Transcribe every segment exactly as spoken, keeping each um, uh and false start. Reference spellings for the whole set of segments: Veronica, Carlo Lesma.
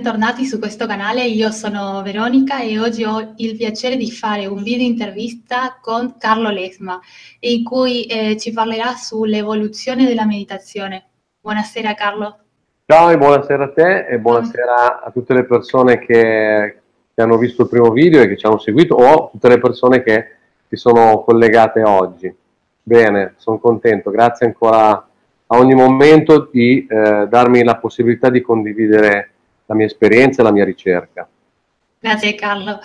Bentornati su questo canale, io sono Veronica e oggi ho il piacere di fare un video intervista con Carlo Lesma in cui eh, ci parlerà sull'evoluzione della meditazione. Buonasera Carlo. Ciao e buonasera a te e buonasera a tutte le persone che, che hanno visto il primo video e che ci hanno seguito o tutte le persone che si sono collegate oggi. Bene, sono contento, grazie ancora a ogni momento di eh, darmi la possibilità di condividere la mia esperienza e la mia ricerca. Grazie Carlo.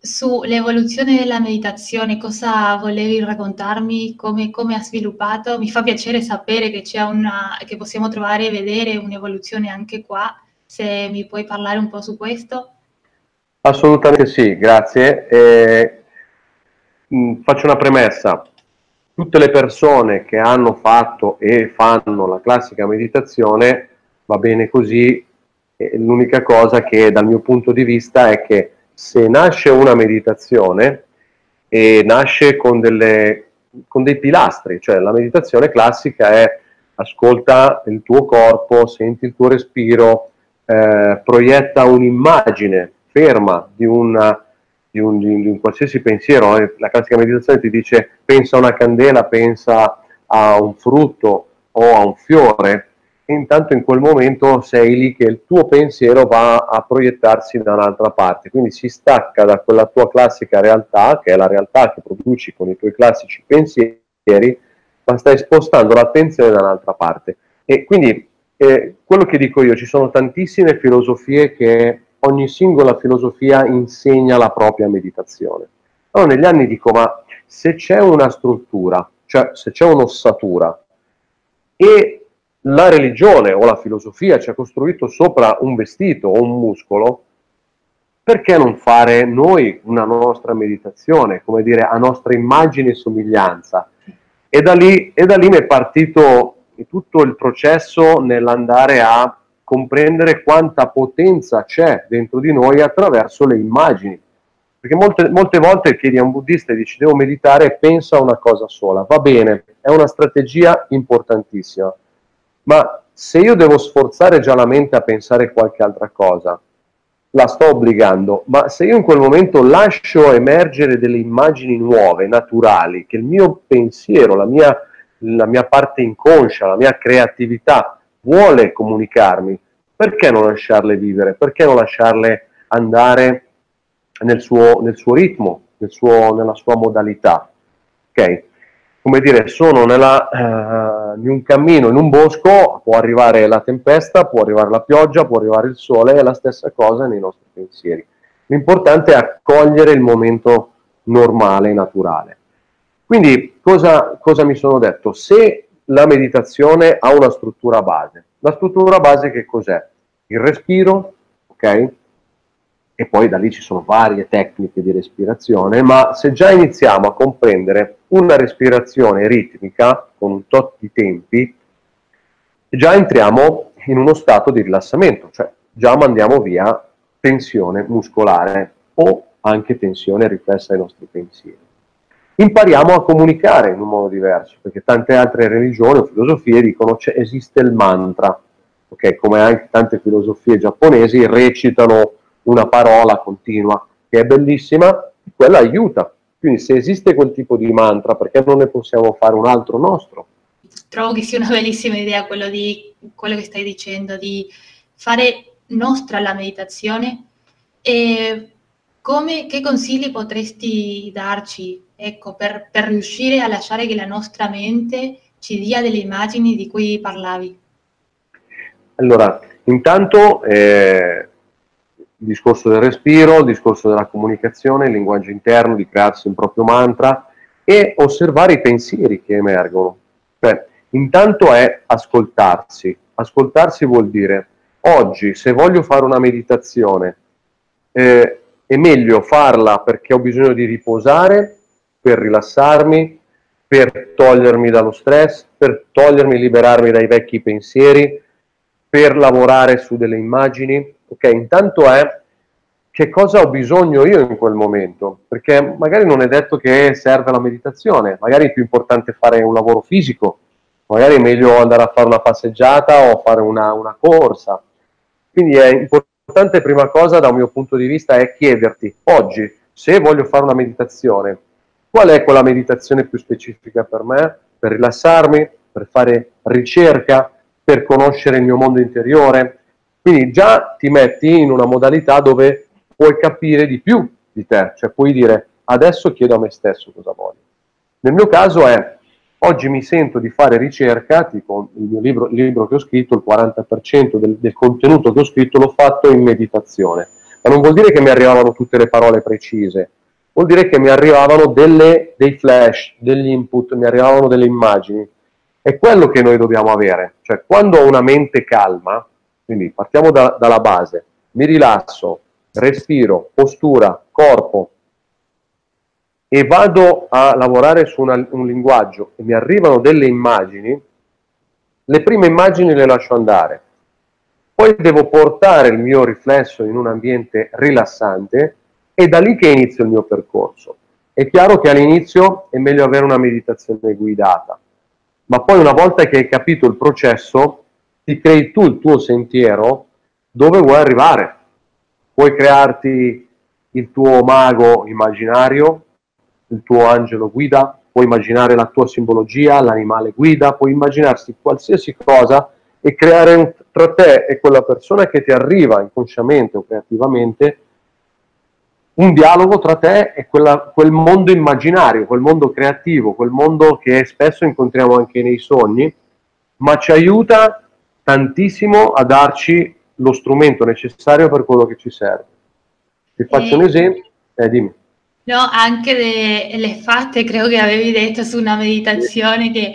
Sull'evoluzione della meditazione, cosa volevi raccontarmi? Come, come ha sviluppato? Mi fa piacere sapere che, c'è una, che possiamo trovare e vedere un'evoluzione anche qua. Se mi puoi parlare un po' su questo? Assolutamente sì, grazie. Eh, mh, faccio una premessa. Tutte le persone che hanno fatto e fanno la classica meditazione, va bene così. L'unica cosa che dal mio punto di vista è che se nasce una meditazione e nasce con, delle, con dei pilastri, cioè la meditazione classica è ascolta il tuo corpo, senti il tuo respiro, eh, proietta un'immagine ferma di, una, di, un, di un qualsiasi pensiero. La classica meditazione ti dice pensa a una candela, pensa a un frutto o a un fiore. Intanto in quel momento sei lì che il tuo pensiero va a proiettarsi da un'altra parte, quindi si stacca da quella tua classica realtà, che è la realtà che produci con i tuoi classici pensieri, ma stai spostando l'attenzione da un'altra parte. E quindi eh, quello che dico io, ci sono tantissime filosofie che ogni singola filosofia insegna la propria meditazione. Allora negli anni dico, ma se c'è una struttura, cioè se c'è un'ossatura e la religione o la filosofia ci ha costruito sopra un vestito o un muscolo, perché non fare noi una nostra meditazione, come dire, a nostra immagine e somiglianza? E da lì, e da lì mi è partito tutto il processo nell'andare a comprendere quanta potenza c'è dentro di noi attraverso le immagini. Perché molte, molte volte chiedi a un buddista e dici devo meditare e pensa a una cosa sola. Va bene, è una strategia importantissima. Ma se io devo sforzare già la mente a pensare a qualche altra cosa, la sto obbligando, ma se io in quel momento lascio emergere delle immagini nuove, naturali, che il mio pensiero, la mia, la mia parte inconscia, la mia creatività vuole comunicarmi, perché non lasciarle vivere? Perché non lasciarle andare nel suo, nel suo ritmo, nel suo, nella sua modalità? Ok? Come dire, sono nella, uh, in un cammino, in un bosco, può arrivare la tempesta, può arrivare la pioggia, può arrivare il sole, è la stessa cosa nei nostri pensieri. L'importante è accogliere il momento normale e naturale. Quindi cosa, cosa mi sono detto? Se la meditazione ha una struttura base, la struttura base che cos'è? Il respiro, ok? E poi da lì ci sono varie tecniche di respirazione, ma se già iniziamo a comprendere una respirazione ritmica con un tot di tempi, già entriamo in uno stato di rilassamento, cioè già mandiamo via tensione muscolare o anche tensione riflessa ai nostri pensieri. Impariamo a comunicare in un modo diverso, perché tante altre religioni o filosofie dicono che esiste il mantra, okay? Come anche tante filosofie giapponesi recitano una parola continua che è bellissima, quella aiuta. Quindi se esiste quel tipo di mantra, perché non ne possiamo fare un altro nostro? Trovo che sia una bellissima idea quello, di, quello che stai dicendo, di fare nostra la meditazione. E come, che consigli potresti darci, ecco, per, per riuscire a lasciare che la nostra mente ci dia delle immagini di cui parlavi? Allora, intanto... Eh... il discorso del respiro, il discorso della comunicazione, il linguaggio interno, di crearsi un proprio mantra e osservare i pensieri che emergono. Beh, intanto è ascoltarsi. Ascoltarsi vuol dire, oggi se voglio fare una meditazione, eh, è meglio farla perché ho bisogno di riposare, per rilassarmi, per togliermi dallo stress, per togliermi, liberarmi dai vecchi pensieri, per lavorare su delle immagini. Ok, intanto è che cosa ho bisogno io in quel momento, perché magari non è detto che serve la meditazione, magari è più importante fare un lavoro fisico, magari è meglio andare a fare una passeggiata o fare una, una corsa. Quindi è l'importante prima cosa da un mio punto di vista è chiederti oggi, se voglio fare una meditazione, qual è quella meditazione più specifica per me, per rilassarmi, per fare ricerca, per conoscere il mio mondo interiore. Quindi già ti metti in una modalità dove puoi capire di più di te, cioè puoi dire adesso chiedo a me stesso cosa voglio. Nel mio caso è oggi mi sento di fare ricerca, tipo il mio libro, il libro che ho scritto, il quaranta per cento del, del contenuto che ho scritto l'ho fatto in meditazione. Ma non vuol dire che mi arrivavano tutte le parole precise, vuol dire che mi arrivavano delle, dei flash, degli input, mi arrivavano delle immagini. È quello che noi dobbiamo avere. Cioè, quando ho una mente calma, quindi partiamo da, dalla base, mi rilasso, respiro, postura, corpo, e vado a lavorare su una, un linguaggio e mi arrivano delle immagini, le prime immagini le lascio andare. Poi devo portare il mio riflesso in un ambiente rilassante e da lì che inizio il mio percorso. È chiaro che all'inizio è meglio avere una meditazione guidata, ma poi una volta che hai capito il processo, ti crei tu il tuo sentiero dove vuoi arrivare. Puoi crearti il tuo mago immaginario, il tuo angelo guida, puoi immaginare la tua simbologia, l'animale guida, puoi immaginarsi qualsiasi cosa e creare un, tra te e quella persona che ti arriva inconsciamente o creativamente un dialogo tra te e quella, quel mondo immaginario, quel mondo creativo, quel mondo che spesso incontriamo anche nei sogni, ma ci aiuta tantissimo a darci lo strumento necessario per quello che ci serve. Ti faccio eh. un esempio, eh, dimmi. No, anche de, le fatte, credo che avevi detto su una meditazione che,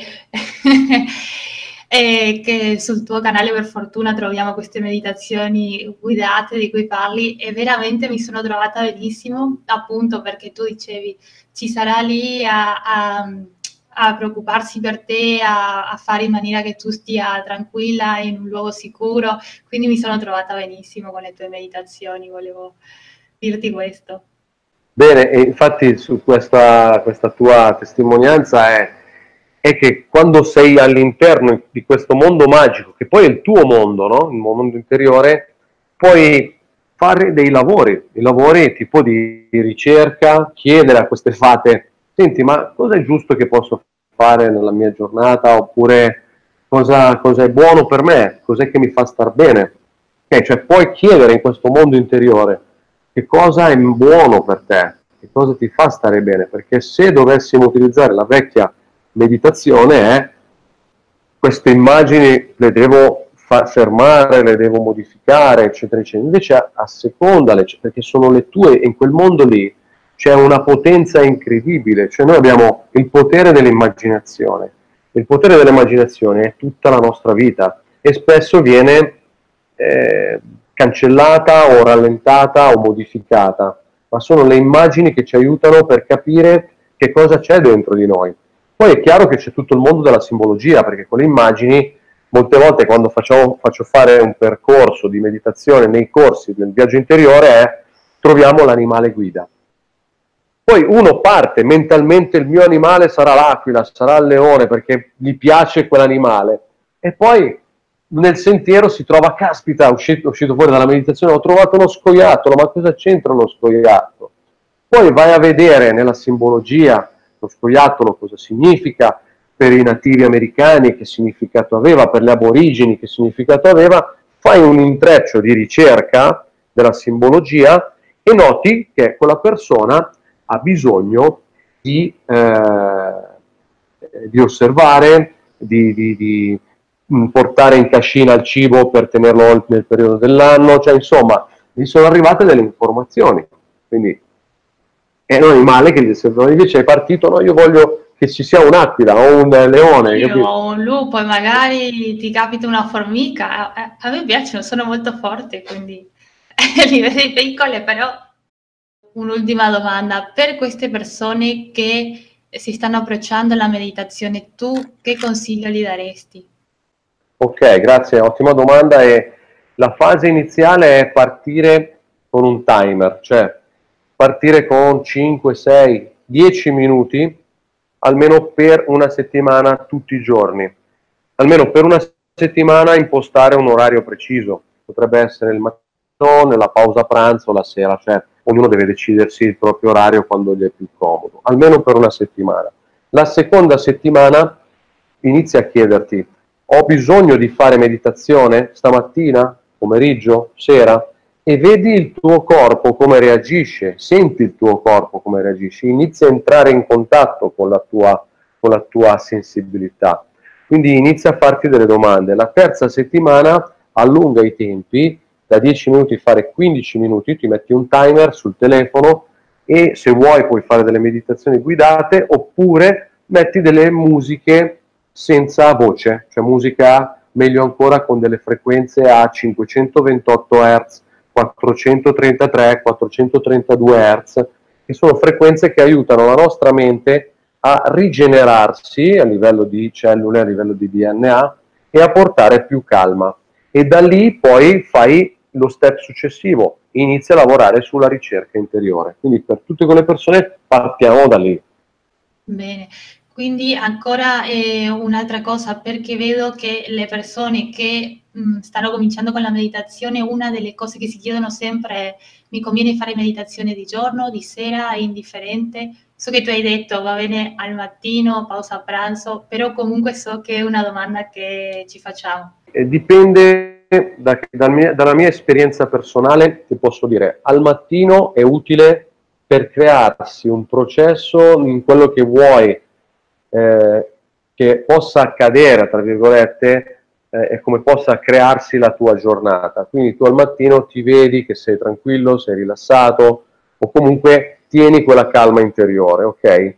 e che sul tuo canale per fortuna troviamo queste meditazioni guidate di cui parli, e veramente mi sono trovata benissimo, appunto perché tu dicevi ci sarà lì a, a, a preoccuparsi per te, a, a fare in maniera che tu stia tranquilla in un luogo sicuro, quindi mi sono trovata benissimo con le tue meditazioni, volevo dirti questo. Bene, e infatti su questa, questa tua testimonianza è, è che quando sei all'interno di questo mondo magico, che poi è il tuo mondo, no? Il mondo interiore, puoi fare dei lavori, dei lavori tipo di, di ricerca, chiedere a queste fate, senti, ma cosa è giusto che posso fare nella mia giornata, oppure cosa, cosa è buono per me, cos'è che mi fa star bene? Okay, cioè puoi chiedere in questo mondo interiore che cosa è buono per te, che cosa ti fa stare bene, perché se dovessimo utilizzare la vecchia meditazione, eh, queste immagini le devo fermare, le devo modificare, eccetera, eccetera. Invece assecondale, perché sono le tue, e in quel mondo lì c'è una potenza incredibile, cioè noi abbiamo il potere dell'immaginazione, il potere dell'immaginazione è tutta la nostra vita, e spesso viene... Eh, cancellata o rallentata o modificata, ma sono le immagini che ci aiutano per capire che cosa c'è dentro di noi. Poi è chiaro che c'è tutto il mondo della simbologia, perché con le immagini, molte volte quando facciamo, faccio fare un percorso di meditazione nei corsi del viaggio interiore, è, troviamo l'animale guida. Poi uno parte, mentalmente il mio animale sarà l'aquila, sarà il leone, perché gli piace quell'animale, e poi... nel sentiero si trova, caspita, uscito, uscito fuori dalla meditazione, ho trovato uno scoiattolo, ma cosa c'entra uno scoiattolo? Poi vai a vedere nella simbologia lo scoiattolo cosa significa, per i nativi americani che significato aveva, per gli aborigeni che significato aveva, fai un intreccio di ricerca della simbologia e noti che quella persona ha bisogno di, eh, di osservare, di... di, di portare in cascina il cibo per tenerlo nel periodo dell'anno, cioè insomma gli sono arrivate delle informazioni, quindi è un animale che gli servono, invece è partito, no, io voglio che ci sia un'aquila o un leone, sì, o un lupo, e magari ti capita una formica, a, a me piacciono, sono molto forte, quindi li vedo piccole. Però un'ultima domanda, per queste persone che si stanno approcciando alla meditazione, tu che consiglio gli daresti? Ok, grazie, ottima domanda. E la fase iniziale è partire con un timer, cioè partire con cinque, sei, dieci minuti almeno per una settimana, tutti i giorni. Almeno per una settimana impostare un orario preciso, potrebbe essere il nella pausa pranzo, la sera, cioè ognuno deve decidersi il proprio orario quando gli è più comodo, almeno per una settimana. La seconda settimana inizia a chiederti: ho bisogno di fare meditazione stamattina, pomeriggio, sera? E vedi il tuo corpo come reagisce, senti il tuo corpo come reagisce, inizia a entrare in contatto con la tua, con la tua sensibilità. Quindi inizia a farti delle domande. La terza settimana allunga i tempi, da dieci minuti fare quindici minuti, ti metti un timer sul telefono e se vuoi puoi fare delle meditazioni guidate oppure metti delle musiche senza voce, cioè musica meglio ancora con delle frequenze a cinquecentoventotto hertz, quattrocentotrentatré, quattrocentotrentadue hertz, che sono frequenze che aiutano la nostra mente a rigenerarsi a livello di cellule, a livello di D N A e a portare più calma. E da lì poi fai lo step successivo, inizia a lavorare sulla ricerca interiore. Quindi per tutte quelle persone partiamo da lì. Bene, quindi ancora eh, un'altra cosa, perché vedo che le persone che mh, stanno cominciando con la meditazione, una delle cose che si chiedono sempre è: mi conviene fare meditazione di giorno, di sera, è indifferente? So che tu hai detto va bene al mattino, pausa pranzo, però comunque so che è una domanda che ci facciamo. Eh, dipende da, da mia, dalla mia esperienza personale, ti posso dire, al mattino è utile per crearsi un processo in quello che vuoi eh, che possa accadere, tra virgolette, eh, e come possa crearsi la tua giornata. Quindi tu al mattino ti vedi che sei tranquillo, sei rilassato o comunque tieni quella calma interiore, ok?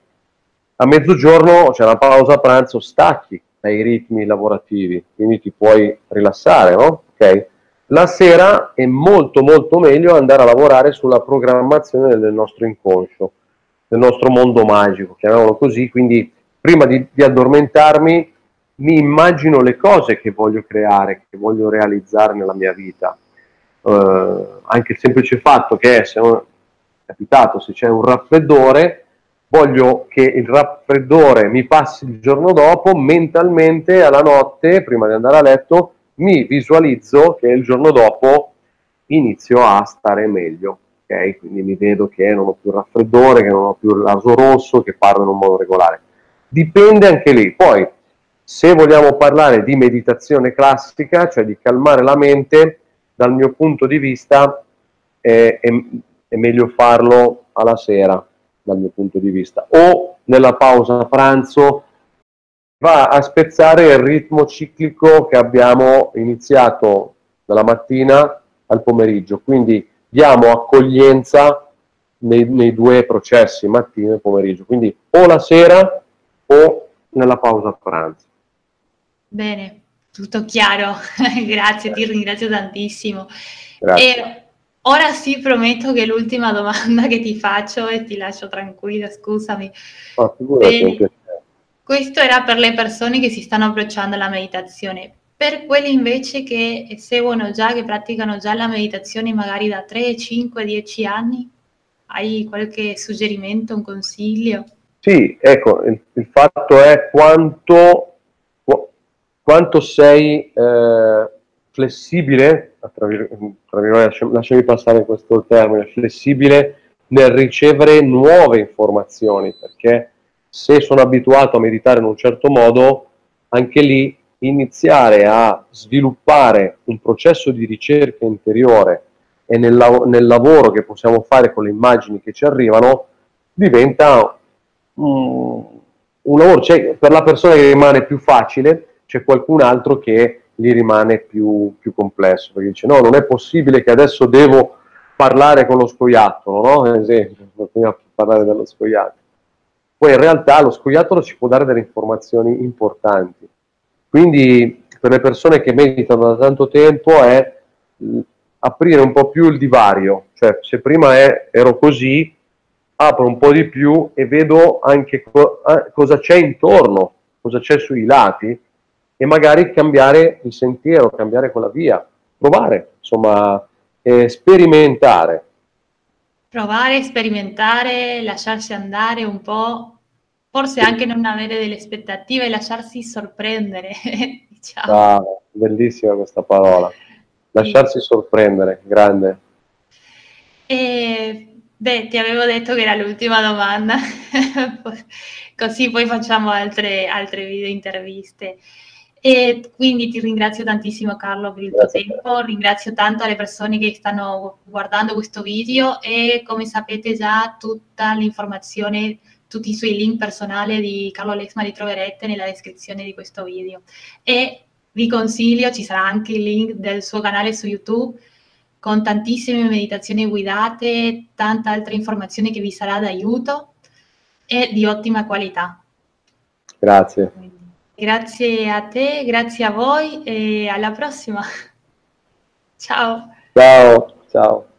A mezzogiorno c'è una pausa pranzo, stacchi dai ritmi lavorativi, quindi ti puoi rilassare, no? Ok? La sera è molto molto meglio andare a lavorare sulla programmazione del nostro inconscio, del nostro mondo magico, chiamiamolo così. Quindi prima di, di addormentarmi mi immagino le cose che voglio creare, che voglio realizzare nella mia vita. Eh, anche il semplice fatto che se non capitato, se c'è un raffreddore, voglio che il raffreddore mi passi il giorno dopo, mentalmente alla notte, prima di andare a letto, mi visualizzo che il giorno dopo inizio a stare meglio, ok? Quindi mi vedo che non ho più raffreddore, che non ho più il naso rosso, che parlo in un modo regolare. Dipende anche lì. Poi, se vogliamo parlare di meditazione classica, cioè di calmare la mente, dal mio punto di vista è... è è meglio farlo alla sera, dal mio punto di vista, o nella pausa pranzo, va a spezzare il ritmo ciclico che abbiamo iniziato dalla mattina al pomeriggio, quindi diamo accoglienza nei, nei due processi, mattina e pomeriggio, quindi o la sera o nella pausa pranzo. Bene, tutto chiaro, grazie, ti ringrazio tantissimo. Grazie. E... Ora sì, prometto che l'ultima domanda che ti faccio, e ti lascio tranquilla, scusami. Ah, e, questo era per le persone che si stanno approcciando alla meditazione. Per quelle invece che seguono già, che praticano già la meditazione magari da tre, cinque, dieci anni, hai qualche suggerimento, un consiglio? Sì, ecco, il, il fatto è quanto, quanto sei... Eh, flessibile, tra virgolette, lasciami passare questo termine, flessibile nel ricevere nuove informazioni, perché se sono abituato a meditare in un certo modo, anche lì iniziare a sviluppare un processo di ricerca interiore e nel, lav- nel lavoro che possiamo fare con le immagini che ci arrivano, diventa mm, un lavoro, cioè, per la persona che rimane più facile, c'è qualcun altro che lì rimane più, più complesso, perché dice no, non è possibile che adesso devo parlare con lo scoiattolo, no? Ad esempio, prima parlare dello scoiattolo. Poi in realtà lo scoiattolo ci può dare delle informazioni importanti. Quindi per le persone che meditano da tanto tempo è aprire un po' più il divario, cioè se prima è, ero così, apro un po' di più e vedo anche co- cosa c'è intorno, cosa c'è sui lati, e magari cambiare il sentiero, cambiare quella via, provare, insomma, eh, sperimentare. Provare, sperimentare, lasciarsi andare un po', forse anche non avere delle aspettative, lasciarsi sorprendere, diciamo. Ah, bellissima questa parola. Lasciarsi sorprendere, grande. Eh, beh, ti avevo detto che era l'ultima domanda, così poi facciamo altre, altre video interviste. E quindi ti ringrazio tantissimo Carlo per il Grazie tuo tempo, te. Ringrazio tanto le persone che stanno guardando questo video e come sapete già tutta l'informazione, tutti i suoi link personali di Carlo Lesma li troverete nella descrizione di questo video. E vi consiglio, ci sarà anche il link del suo canale su YouTube con tantissime meditazioni guidate, tanta altra informazione che vi sarà d'aiuto e di ottima qualità. Grazie. Quindi. Grazie a te, grazie a voi e alla prossima. Ciao. Ciao, ciao.